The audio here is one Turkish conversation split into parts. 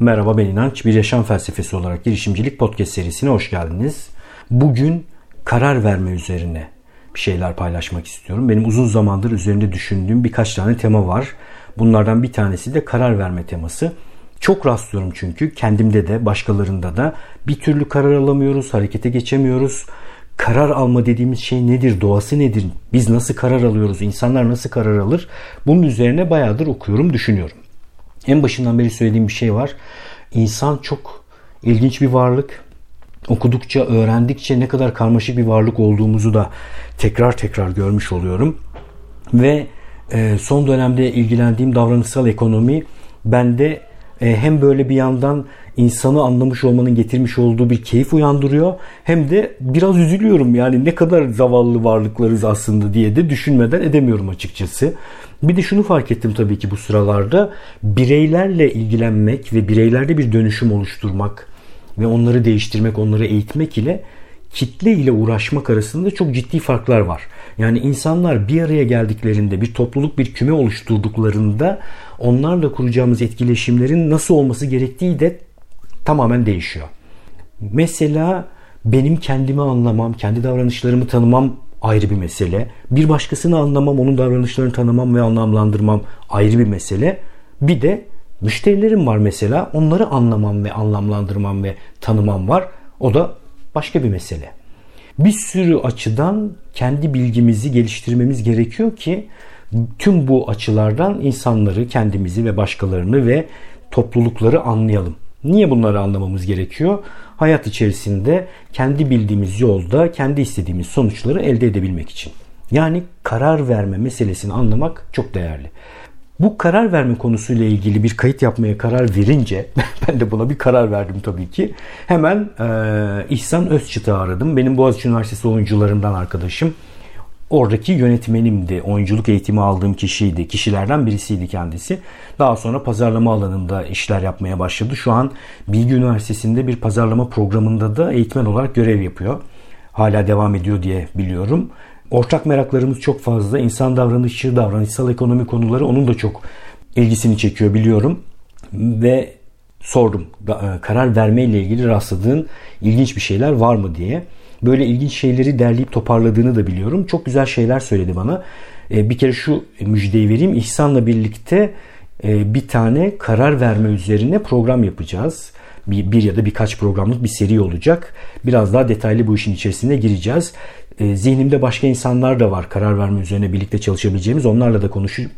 Merhaba, ben İnanç. Bir yaşam felsefesi olarak girişimcilik podcast serisine hoş geldiniz. Bugün karar verme üzerine bir şeyler paylaşmak istiyorum. Benim uzun zamandır üzerinde düşündüğüm birkaç tane tema var. Bunlardan bir tanesi de karar verme teması. Çok rastlıyorum çünkü kendimde de başkalarında da bir türlü karar alamıyoruz, harekete geçemiyoruz. Karar alma dediğimiz şey nedir? Doğası nedir? Biz nasıl karar alıyoruz? İnsanlar nasıl karar alır? Bunun üzerine bayağıdır okuyorum, düşünüyorum. En başından beri söylediğim bir şey var. İnsan çok ilginç bir varlık. Okudukça, öğrendikçe ne kadar karmaşık bir varlık olduğumuzu da tekrar görmüş oluyorum. Ve son dönemde ilgilendiğim davranışsal ekonomi bende hem böyle bir yandan insanı anlamış olmanın getirmiş olduğu bir keyif uyandırıyor, hem de biraz üzülüyorum. Yani ne kadar zavallı varlıklarız aslında diye de düşünmeden edemiyorum açıkçası. Bir de şunu fark ettim tabii ki bu sıralarda. Bireylerle ilgilenmek ve bireylerde bir dönüşüm oluşturmak ve onları değiştirmek, onları eğitmek ile kitle ile uğraşmak arasında çok ciddi farklar var. Yani insanlar bir araya geldiklerinde, bir topluluk, bir küme oluşturduklarında onlarla kuracağımız etkileşimlerin nasıl olması gerektiği de tamamen değişiyor. Mesela benim kendimi anlamam, kendi davranışlarımı tanımam ayrı bir mesele. Bir başkasını anlamam, onun davranışlarını tanımam ve anlamlandırmam ayrı bir mesele. Bir de müşterilerim var mesela. Onları anlamam ve anlamlandırmam ve tanımam var. O da başka bir mesele. Bir sürü açıdan kendi bilgimizi geliştirmemiz gerekiyor ki tüm bu açılardan insanları, kendimizi ve başkalarını ve toplulukları anlayalım. Niye bunları anlamamız gerekiyor? Hayat içerisinde kendi bildiğimiz yolda kendi istediğimiz sonuçları elde edebilmek için. Yani karar verme meselesini anlamak çok değerli. Bu karar verme konusuyla ilgili bir kayıt yapmaya karar verince, ben de buna bir karar verdim tabii ki. Hemen İhsan Özçıt'ı aradım. Benim Boğaziçi Üniversitesi oyuncularımdan arkadaşım. Oradaki yönetmenimdi. Oyunculuk eğitimi aldığım kişiydi. Kişilerden birisiydi kendisi. Daha sonra pazarlama alanında işler yapmaya başladı. Şu an Bilgi Üniversitesi'nde bir pazarlama programında da eğitmen olarak görev yapıyor. Hala devam ediyor diye biliyorum. Ortak meraklarımız çok fazla. İnsan davranışı, davranışsal ekonomi konuları onun da çok ilgisini çekiyor biliyorum. Ve sordum, karar vermeyle ilgili rastladığın ilginç bir şeyler var mı diye. Böyle ilginç şeyleri derleyip toparladığını da biliyorum. Çok güzel şeyler söyledi bana. Bir kere şu müjdeyi vereyim. İhsan'la birlikte bir tane karar verme üzerine program yapacağız. Bir ya da birkaç programlık bir seri olacak. Biraz daha detaylı bu işin içerisine gireceğiz. Zihnimde başka insanlar da var karar verme üzerine birlikte çalışabileceğimiz. Onlarla da konuşup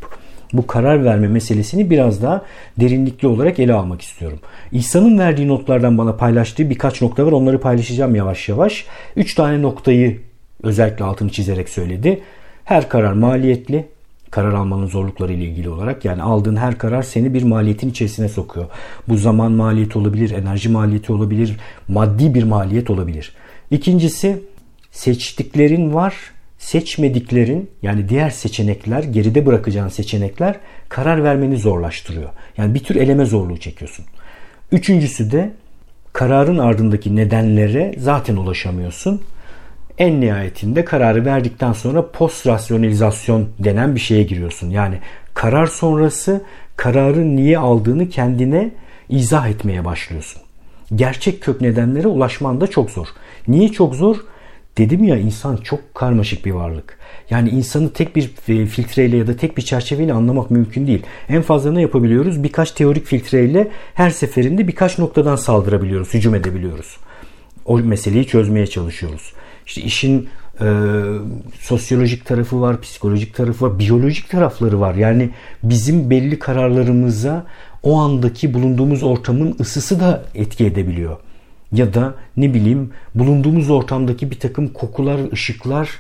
bu karar verme meselesini biraz daha derinlikli olarak ele almak istiyorum. İhsan'ın verdiği notlardan bana paylaştığı birkaç nokta var. Onları paylaşacağım yavaş yavaş. 3 tane noktayı özellikle altını çizerek söyledi. Her karar maliyetli. Karar almanın zorlukları ile ilgili olarak. Yani aldığın her karar seni bir maliyetin içerisine sokuyor. Bu zaman maliyeti olabilir, enerji maliyeti olabilir, maddi bir maliyet olabilir. İkincisi, seçtiklerin var, seçmediklerin, yani diğer seçenekler, geride bırakacağın seçenekler karar vermeni zorlaştırıyor. Yani bir tür eleme zorluğu çekiyorsun. Üçüncüsü de kararın ardındaki nedenlere zaten ulaşamıyorsun. En nihayetinde kararı verdikten sonra post-rasyonalizasyon denen bir şeye giriyorsun. Yani karar sonrası kararı niye aldığını kendine izah etmeye başlıyorsun. Gerçek kök nedenlere ulaşman da çok zor. Niye çok zor? Dedim ya, insan çok karmaşık bir varlık. Yani insanı tek bir filtreyle ya da tek bir çerçeveyle anlamak mümkün değil. En fazla ne yapabiliyoruz? Birkaç teorik filtreyle her seferinde birkaç noktadan saldırabiliyoruz, hücum edebiliyoruz. O meseleyi çözmeye çalışıyoruz. İşte işin sosyolojik tarafı var, psikolojik tarafı var, biyolojik tarafları var. Yani bizim belli kararlarımıza o andaki bulunduğumuz ortamın ısısı da etki edebiliyor. Ya da ne bileyim, bulunduğumuz ortamdaki bir takım kokular, ışıklar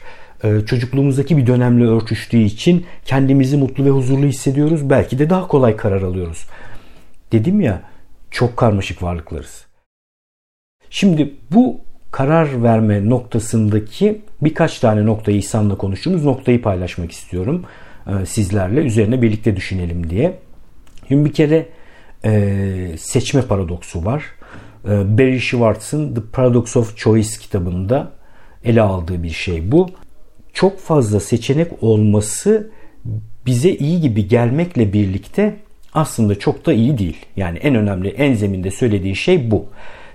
çocukluğumuzdaki bir dönemle örtüştüğü için kendimizi mutlu ve huzurlu hissediyoruz. Belki de daha kolay karar alıyoruz. Dedim ya, çok karmaşık varlıklarız. Şimdi bu karar verme noktasındaki birkaç tane noktayı, İhsan'la konuştuğumuz noktayı paylaşmak istiyorum sizlerle. Üzerine birlikte düşünelim diye. Şimdi bir kere seçme paradoksu var. Barry Schwartz'ın The Paradox of Choice kitabında ele aldığı bir şey bu. Çok fazla seçenek olması bize iyi gibi gelmekle birlikte aslında çok da iyi değil. Yani en önemli, en zeminde söylediği şey bu.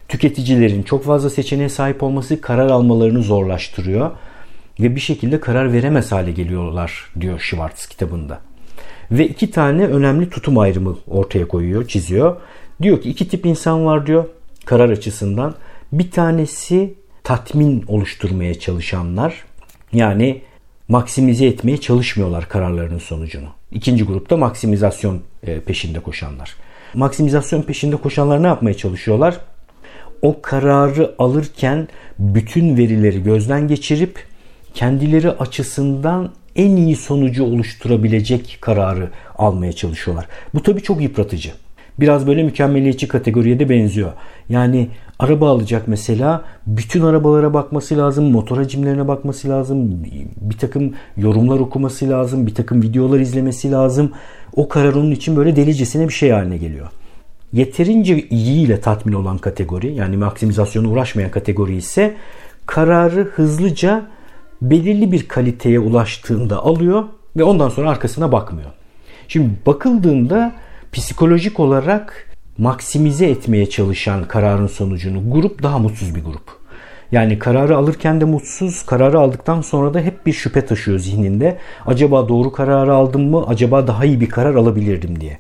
Tüketicilerin çok fazla seçeneğe sahip olması karar almalarını zorlaştırıyor ve bir şekilde karar veremez hale geliyorlar diyor Schwartz kitabında. Ve iki tane önemli tutum ayrımı ortaya koyuyor, çiziyor. Diyor ki iki tip insan var diyor karar açısından. Bir tanesi tatmin oluşturmaya çalışanlar, yani maksimize etmeye çalışmıyorlar kararlarının sonucunu. İkinci grupta maksimizasyon peşinde koşanlar. Maksimizasyon peşinde koşanlar ne yapmaya çalışıyorlar? O kararı alırken bütün verileri gözden geçirip kendileri açısından en iyi sonucu oluşturabilecek kararı almaya çalışıyorlar. Bu tabii çok yıpratıcı. Biraz böyle mükemmeliyetçi kategoriye de benziyor. Yani araba alacak mesela, bütün arabalara bakması lazım, motor hacimlerine bakması lazım, bir takım yorumlar okuması lazım, bir takım videolar izlemesi lazım. O karar onun için böyle delicesine bir şey haline geliyor. Yeterince iyiyle tatmin olan kategori, yani maksimizasyona uğraşmayan kategori ise kararı hızlıca belirli bir kaliteye ulaştığında alıyor ve ondan sonra arkasına bakmıyor. Şimdi bakıldığında psikolojik olarak maksimize etmeye çalışan kararın sonucunu grup daha mutsuz bir grup. Yani kararı alırken de mutsuz, kararı aldıktan sonra da hep bir şüphe taşıyor zihninde. Acaba doğru kararı aldım mı? Acaba daha iyi bir karar alabilirdim diye.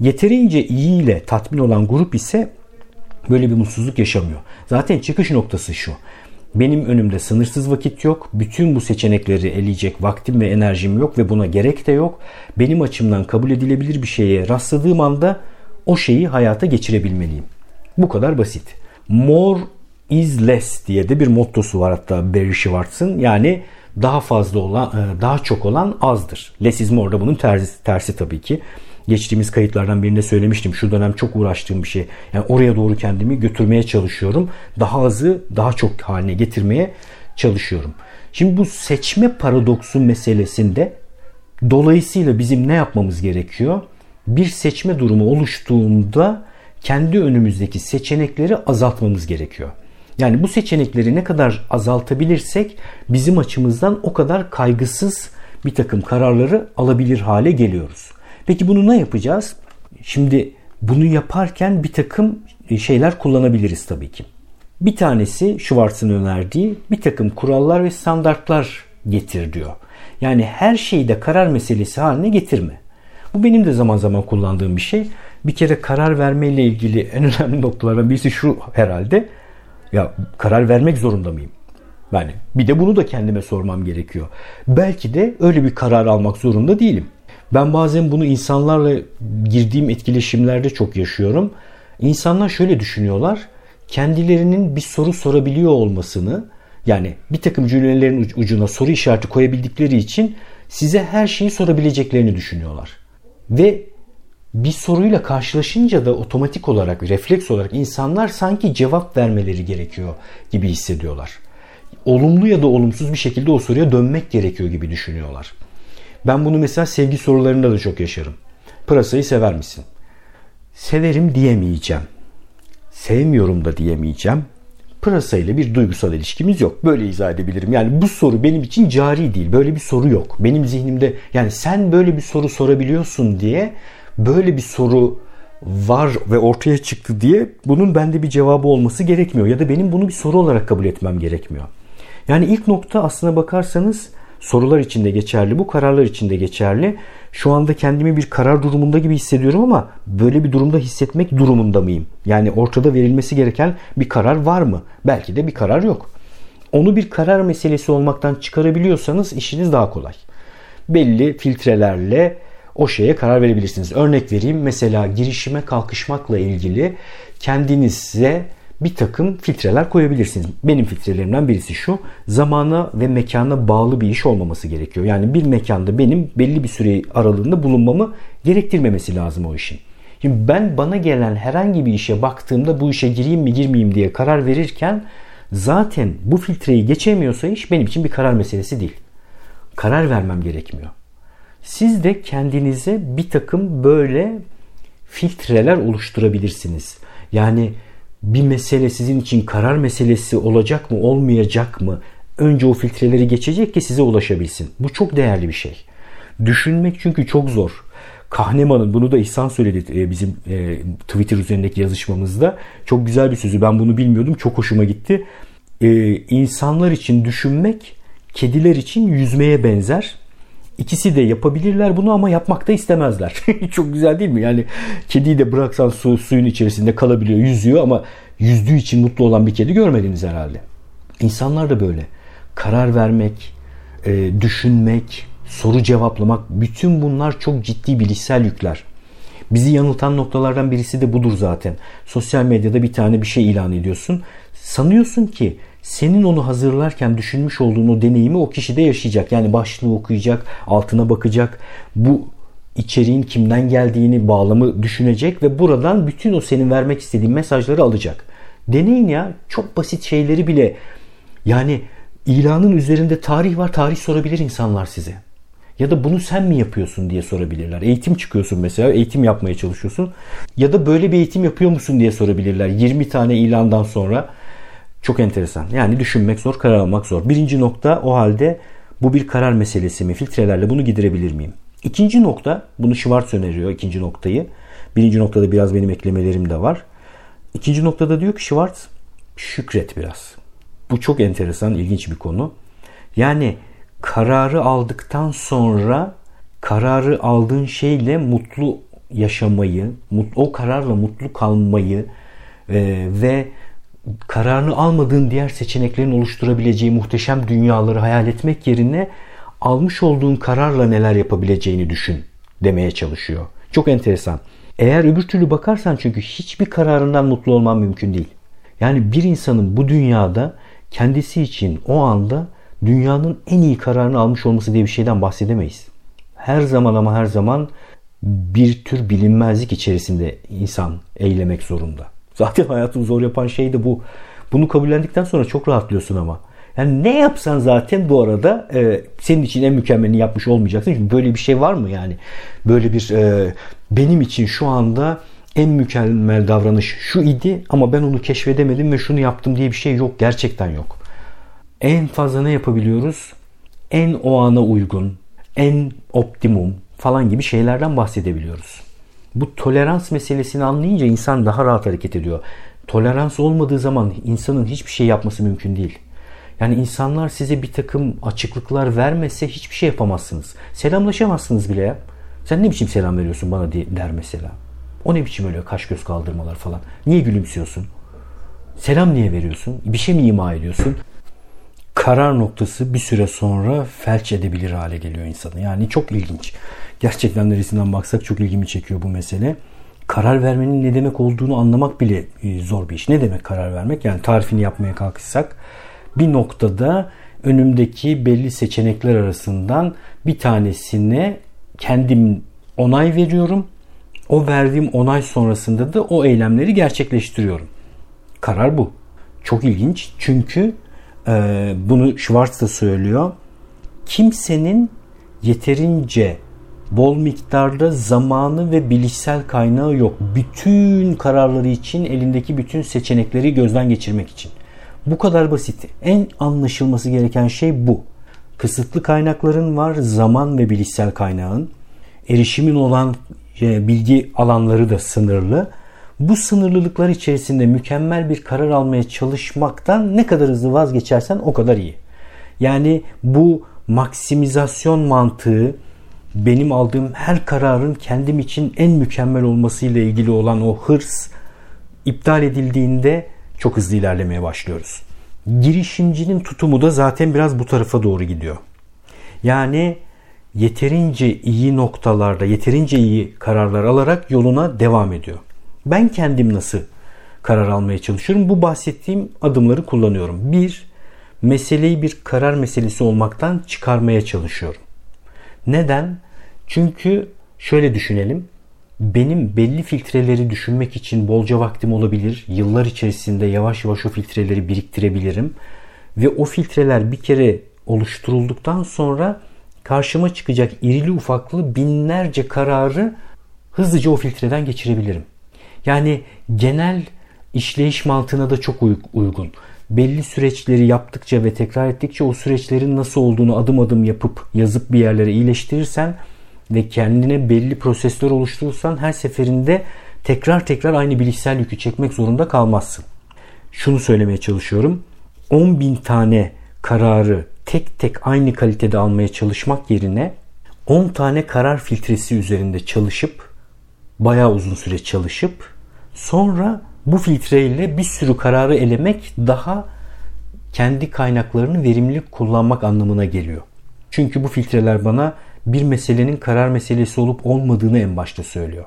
Yeterince iyiyle tatmin olan grup ise böyle bir mutsuzluk yaşamıyor. Zaten çıkış noktası şu: benim önümde sınırsız vakit yok, bütün bu seçenekleri eleyecek vaktim ve enerjim yok ve buna gerek de yok. Benim açımdan kabul edilebilir bir şeye rastladığım anda o şeyi hayata geçirebilmeliyim. Bu kadar basit. More is less diye de bir mottosu var hatta Barry Schwartz'ın. Yani daha fazla olan, daha çok olan azdır. Less is more da bunun tersi tabii ki. Geçtiğimiz kayıtlardan birinde söylemiştim. Şu dönem çok uğraştığım bir şey. Yani oraya doğru kendimi götürmeye çalışıyorum. Daha azı daha çok haline getirmeye çalışıyorum. Şimdi bu seçme paradoksu meselesinde dolayısıyla bizim ne yapmamız gerekiyor? Bir seçme durumu oluştuğunda kendi önümüzdeki seçenekleri azaltmamız gerekiyor. Yani bu seçenekleri ne kadar azaltabilirsek bizim açımızdan o kadar kaygısız bir takım kararları alabilir hale geliyoruz. Peki bunu ne yapacağız? Şimdi bunu yaparken bir takım şeyler kullanabiliriz tabii ki. Bir tanesi Schwartz'ın önerdiği bir takım kurallar ve standartlar getir diyor. Yani her şeyi de karar meselesi haline getirme. Bu benim de zaman zaman kullandığım bir şey. Bir kere karar vermeyle ilgili en önemli noktalardan birisi şu herhalde. Ya karar vermek zorunda mıyım? Yani bir de bunu da kendime sormam gerekiyor. Belki de öyle bir karar almak zorunda değilim. Ben bazen bunu insanlarla girdiğim etkileşimlerde çok yaşıyorum. İnsanlar şöyle düşünüyorlar: kendilerinin bir soru sorabiliyor olmasını, yani bir takım cümlelerin ucuna soru işareti koyabildikleri için size her şeyi sorabileceklerini düşünüyorlar. Ve bir soruyla karşılaşınca da otomatik olarak, refleks olarak insanlar sanki cevap vermeleri gerekiyor gibi hissediyorlar. Olumlu ya da olumsuz bir şekilde o soruya dönmek gerekiyor gibi düşünüyorlar. Ben bunu mesela sevgi sorularında da çok yaşarım. Pırasayı sever misin? Severim diyemeyeceğim. Sevmiyorum da diyemeyeceğim. Pırasayla bir duygusal ilişkimiz yok. Böyle izah edebilirim. Yani bu soru benim için cari değil. Böyle bir soru yok. Benim zihnimde, yani sen böyle bir soru sorabiliyorsun diye, böyle bir soru var ve ortaya çıktı diye bunun bende bir cevabı olması gerekmiyor. Ya da benim bunu bir soru olarak kabul etmem gerekmiyor. Yani ilk nokta aslına bakarsanız sorular için de geçerli, bu kararlar için de geçerli. Şu anda kendimi bir karar durumunda gibi hissediyorum ama böyle bir durumda hissetmek durumunda mıyım? Yani ortada verilmesi gereken bir karar var mı? Belki de bir karar yok. Onu bir karar meselesi olmaktan çıkarabiliyorsanız işiniz daha kolay. Belli filtrelerle o şeye karar verebilirsiniz. Örnek vereyim, mesela girişime kalkışmakla ilgili kendinize bir takım filtreler koyabilirsiniz. Benim filtrelerimden birisi şu: zamana ve mekana bağlı bir iş olmaması gerekiyor. Yani bir mekanda benim belli bir süre aralığında bulunmamı gerektirmemesi lazım o işin. Şimdi ben bana gelen herhangi bir işe baktığımda bu işe gireyim mi girmeyeyim diye karar verirken zaten bu filtreyi geçemiyorsa iş benim için bir karar meselesi değil. Karar vermem gerekmiyor. Siz de kendinize bir takım böyle filtreler oluşturabilirsiniz. Yani bir mesele sizin için karar meselesi olacak mı, olmayacak mı? Önce o filtreleri geçecek ki size ulaşabilsin. Bu çok değerli bir şey. Düşünmek çünkü çok zor. Kahneman'ın, bunu da İhsan söyledi bizim Twitter üzerindeki yazışmamızda, çok güzel bir sözü. Ben bunu bilmiyordum. Çok hoşuma gitti. İnsanlar için düşünmek, kediler için yüzmeye benzer. İkisi de yapabilirler bunu ama yapmak da istemezler. Çok güzel değil mi? Yani kediyi de bıraksan suyun içerisinde kalabiliyor, yüzüyor ama yüzdüğü için mutlu olan bir kedi görmediniz herhalde. İnsanlar da böyle. Karar vermek, düşünmek, soru cevaplamak, bütün bunlar çok ciddi bilişsel yükler. Bizi yanıltan noktalardan birisi de budur zaten. Sosyal medyada bir şey ilan ediyorsun. Sanıyorsun ki senin onu hazırlarken düşünmüş olduğun o deneyimi o kişi de yaşayacak. Yani başlığı okuyacak, altına bakacak, bu içeriğin kimden geldiğini, bağlamı düşünecek ve buradan bütün o senin vermek istediğin mesajları alacak. Deneyin ya, çok basit şeyleri bile. Yani ilanın üzerinde tarih var, tarih sorabilir insanlar size. Ya da bunu sen mi yapıyorsun diye sorabilirler. Eğitim çıkıyorsun mesela, eğitim yapmaya çalışıyorsun. Ya da böyle bir eğitim yapıyor musun diye sorabilirler 20 tane ilandan sonra. Çok enteresan. Yani düşünmek zor, karar almak zor. Birinci nokta o halde bu bir karar meselesi mi? Filtrelerle bunu giderebilir miyim? İkinci nokta, bunu Schwartz öneriyor ikinci noktayı. Birinci noktada biraz benim eklemelerim de var. İkinci noktada diyor ki Schwartz, şükret biraz. Bu çok enteresan, ilginç bir konu. Yani kararı aldıktan sonra kararı aldığın şeyle mutlu yaşamayı, o kararla mutlu kalmayı ve kararını almadığın diğer seçeneklerin oluşturabileceği muhteşem dünyaları hayal etmek yerine almış olduğun kararla neler yapabileceğini düşün demeye çalışıyor. Çok enteresan. Eğer öbür türlü bakarsan çünkü hiçbir kararından mutlu olman mümkün değil. Yani bir insanın bu dünyada kendisi için o anda dünyanın en iyi kararını almış olması diye bir şeyden bahsedemeyiz. Her zaman ama her zaman bir tür bilinmezlik içerisinde insan eylemek zorunda. Zaten hayatını zor yapan şey de bu. Bunu kabullendikten sonra çok rahatlıyorsun ama. Yani ne yapsan zaten bu arada senin için en mükemmelini yapmış olmayacaksın. Çünkü böyle bir şey var mı yani? Böyle bir benim için şu anda en mükemmel davranış şu idi ama ben onu keşfedemedim ve şunu yaptım diye bir şey yok. Gerçekten yok. En fazla ne yapabiliyoruz? En o ana uygun, en optimum falan gibi şeylerden bahsedebiliyoruz. Bu tolerans meselesini anlayınca insan daha rahat hareket ediyor. Tolerans olmadığı zaman insanın hiçbir şey yapması mümkün değil. Yani insanlar size bir takım açıklıklar vermese hiçbir şey yapamazsınız. Selamlaşamazsınız bile ya. Sen ne biçim selam veriyorsun bana der mesela. O ne biçim öyle kaş göz kaldırmalar falan. Niye gülümsüyorsun? Selam niye veriyorsun? Bir şey mi ima ediyorsun? Karar noktası bir süre sonra felç edebilir hale geliyor insanı. Yani çok ilginç. Gerçekten neresinden baksak çok ilgimi çekiyor bu mesele. Karar vermenin ne demek olduğunu anlamak bile zor bir iş. Ne demek karar vermek? Yani tarifini yapmaya kalkışsak bir noktada önümdeki belli seçenekler arasından bir tanesine kendim onay veriyorum. O verdiğim onay sonrasında da o eylemleri gerçekleştiriyorum. Karar bu. Çok ilginç çünkü bunu Schwartz da söylüyor. Kimsenin yeterince bol miktarda zamanı ve bilişsel kaynağı yok. Bütün kararları için elindeki bütün seçenekleri gözden geçirmek için. Bu kadar basit. En anlaşılması gereken şey bu. Kısıtlı kaynakların var, zaman ve bilişsel kaynağın. Erişimin olan bilgi alanları da sınırlı. Bu sınırlılıklar içerisinde mükemmel bir karar almaya çalışmaktan ne kadar hızlı vazgeçersen o kadar iyi. Yani bu maksimizasyon mantığı, benim aldığım her kararın kendim için en mükemmel olmasıyla ilgili olan o hırs iptal edildiğinde çok hızlı ilerlemeye başlıyoruz. Girişimcinin tutumu da zaten biraz bu tarafa doğru gidiyor. Yani yeterince iyi noktalarda, yeterince iyi kararlar alarak yoluna devam ediyor. Ben kendim nasıl karar almaya çalışıyorum? Bu bahsettiğim adımları kullanıyorum. Bir, meseleyi bir karar meselesi olmaktan çıkarmaya çalışıyorum. Neden? Çünkü şöyle düşünelim. Benim belli filtreleri düşünmek için bolca vaktim olabilir. Yıllar içerisinde yavaş yavaş o filtreleri biriktirebilirim. Ve o filtreler bir kere oluşturulduktan sonra karşıma çıkacak irili ufaklı binlerce kararı hızlıca o filtreden geçirebilirim. Yani genel işleyiş mantığına da çok uygun. Belli süreçleri yaptıkça ve tekrar ettikçe o süreçlerin nasıl olduğunu adım adım yapıp yazıp bir yerlere iyileştirirsen ve kendine belli prosesler oluşturursan her seferinde tekrar aynı bilişsel yükü çekmek zorunda kalmazsın. Şunu söylemeye çalışıyorum. 10.000 tane kararı tek tek aynı kalitede almaya çalışmak yerine 10 tane karar filtresi üzerinde çalışıp, bayağı uzun süre çalışıp, sonra bu filtreyle bir sürü kararı elemek daha kendi kaynaklarını verimli kullanmak anlamına geliyor. Çünkü bu filtreler bana bir meselenin karar meselesi olup olmadığını en başta söylüyor.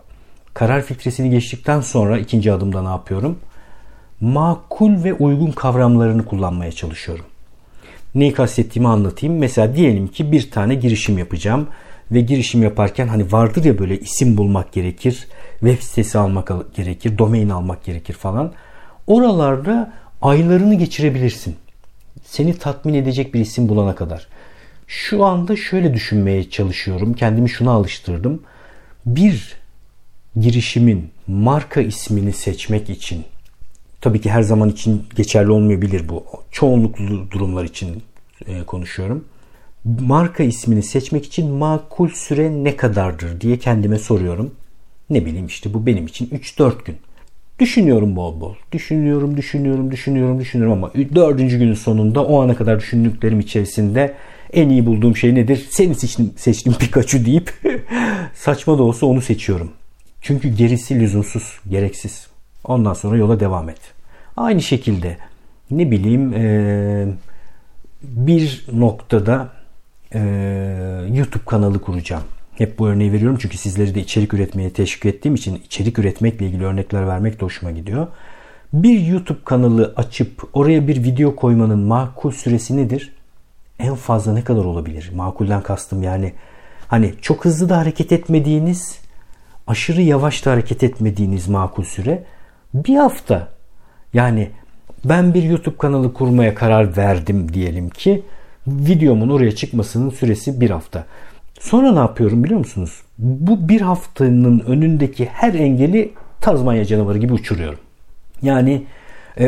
Karar filtresini geçtikten sonra ikinci adımda ne yapıyorum? Makul ve uygun kavramlarını kullanmaya çalışıyorum. Neyi kastettiğimi anlatayım. Mesela diyelim ki bir tane girişim yapacağım ve girişim yaparken hani vardır ya böyle isim bulmak gerekir, web sitesi almak gerekir, domain almak gerekir falan. Oralarda aylarını geçirebilirsin. Seni tatmin edecek bir isim bulana kadar. Şu anda şöyle düşünmeye çalışıyorum. Kendimi şuna alıştırdım. Bir girişimin marka ismini seçmek için, tabii ki her zaman için geçerli olmayabilir bu. Çoğunluklu durumlar için konuşuyorum. Marka ismini seçmek için makul süre ne kadardır diye kendime soruyorum. Ne bileyim işte bu benim için 3-4 gün. Düşünüyorum bol bol. Düşünüyorum ama 4. günün sonunda o ana kadar düşündüklerim içerisinde en iyi bulduğum şey nedir? Seni seçtim Pikachu deyip saçma da olsa onu seçiyorum. Çünkü gerisi lüzumsuz, gereksiz. Ondan sonra yola devam et. Aynı şekilde ne bileyim bir noktada YouTube kanalı kuracağım. Hep bu örneği veriyorum çünkü sizleri de içerik üretmeye teşvik ettiğim için içerik üretmekle ilgili örnekler vermek de hoşuma gidiyor. Bir YouTube kanalı açıp oraya bir video koymanın makul süresi nedir? En fazla ne kadar olabilir? Makulden kastım yani hani çok hızlı da hareket etmediğiniz, aşırı yavaş da hareket etmediğiniz makul süre bir hafta. Yani ben bir YouTube kanalı kurmaya karar verdim diyelim ki videomun oraya çıkmasının süresi bir hafta. Sonra ne yapıyorum biliyor musunuz? Bu bir haftanın önündeki her engeli Tazmanya canavarı gibi uçuruyorum. Yani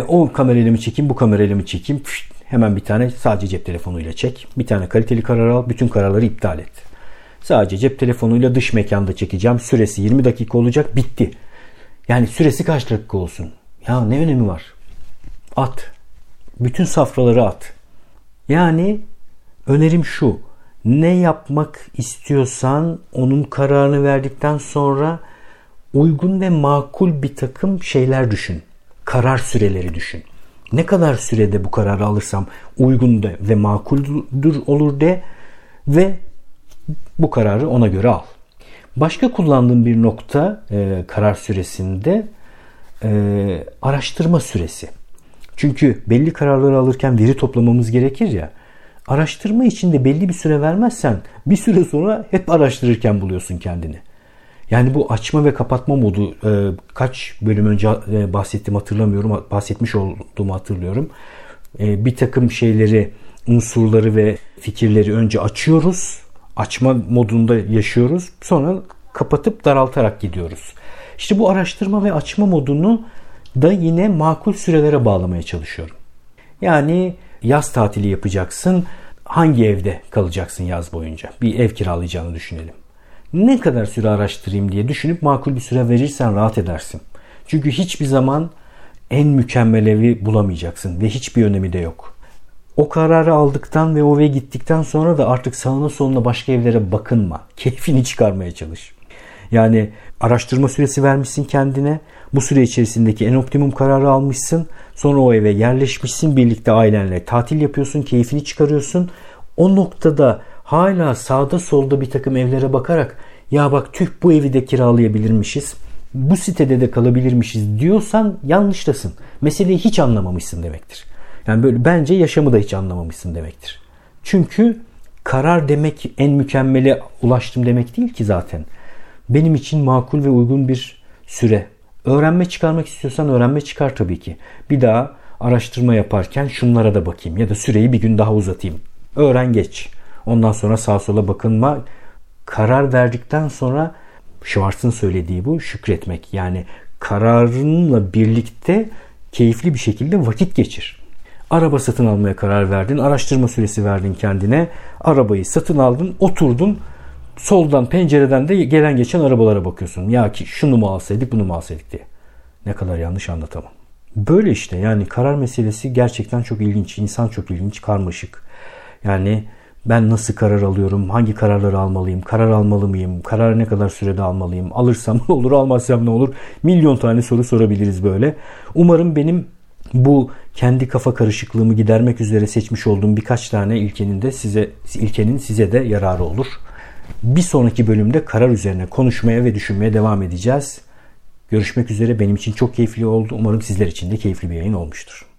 o kamerayla mı çekeyim, bu kamerayla mı çekeyim? Püşt, hemen bir tane sadece cep telefonuyla çek. Bir tane kaliteli karar al, bütün kararları iptal et. Sadece cep telefonuyla dış mekanda çekeceğim. Süresi 20 dakika olacak. Bitti. Yani süresi kaç dakika olsun? Ya ne önemi var? At. Bütün safraları at. Yani önerim şu. Ne yapmak istiyorsan onun kararını verdikten sonra uygun ve makul bir takım şeyler düşün. Karar süreleri düşün. Ne kadar sürede bu kararı alırsam uygun de ve makuldur olur de ve bu kararı ona göre al. Başka kullandığım bir nokta karar süresinde araştırma süresi. Çünkü belli kararları alırken veri toplamamız gerekir ya. Araştırma için de belli bir süre vermezsen bir süre sonra hep araştırırken buluyorsun kendini. Yani bu açma ve kapatma modu kaç bölüm önce bahsettiğimi hatırlamıyorum. Bahsetmiş olduğumu hatırlıyorum. Bir takım şeyleri, unsurları ve fikirleri önce açıyoruz. Açma modunda yaşıyoruz. Sonra kapatıp daraltarak gidiyoruz. İşte bu araştırma ve açma modunu da yine makul sürelere bağlamaya çalışıyorum. Yani yaz tatili yapacaksın. Hangi evde kalacaksın yaz boyunca? Bir ev kiralayacağını düşünelim. Ne kadar süre araştırayım diye düşünüp makul bir süre verirsen rahat edersin. Çünkü hiçbir zaman en mükemmel evi bulamayacaksın ve hiçbir önemi de yok. O kararı aldıktan ve o eve gittikten sonra da artık sağına soluna başka evlere bakınma. Keyfini çıkarmaya çalış. Yani araştırma süresi vermişsin kendine. Bu süre içerisindeki en optimum kararı almışsın. Sonra o eve yerleşmişsin. Birlikte ailenle tatil yapıyorsun. Keyfini çıkarıyorsun. O noktada hala sağda solda bir takım evlere bakarak ya bak tüh bu evi de kiralayabilirmişiz. Bu sitede de kalabilirmişiz diyorsan yanlıştasın. Meseleyi hiç anlamamışsın demektir. Yani böyle bence yaşamı da hiç anlamamışsın demektir. Çünkü karar demek en mükemmele ulaştım demek değil ki zaten. Benim için makul ve uygun bir süre. Öğrenme çıkarmak istiyorsan öğrenme çıkar tabii ki. Bir daha araştırma yaparken şunlara da bakayım ya da süreyi bir gün daha uzatayım. Öğren geç. Ondan sonra sağa sola bakınma. Karar verdikten sonra Schwartz'ın söylediği bu şükretmek. Yani kararınla birlikte keyifli bir şekilde vakit geçir. Araba satın almaya karar verdin. Araştırma süresi verdin kendine. Arabayı satın aldın. Oturdun. soldan pencereden de gelen geçen arabalara bakıyorsun. Ya ki şunu mu alsaydık, bunu mu alsaydık diye. Ne kadar yanlış anlatamam. Böyle işte yani karar meselesi gerçekten çok ilginç. İnsan çok ilginç, karmaşık. Yani ben nasıl karar alıyorum? Hangi kararları almalıyım? Karar almalı mıyım? Kararı ne kadar sürede almalıyım? Alırsam ne olur? Almazsam ne olur? Milyon tane soru sorabiliriz böyle. Umarım benim bu kendi kafa karışıklığımı gidermek üzere seçmiş olduğum birkaç tane ilkenin size de yararı olur. Bir sonraki bölümde karar üzerine konuşmaya ve düşünmeye devam edeceğiz. Görüşmek üzere. Benim için çok keyifli oldu. Umarım sizler için de keyifli bir yayın olmuştur.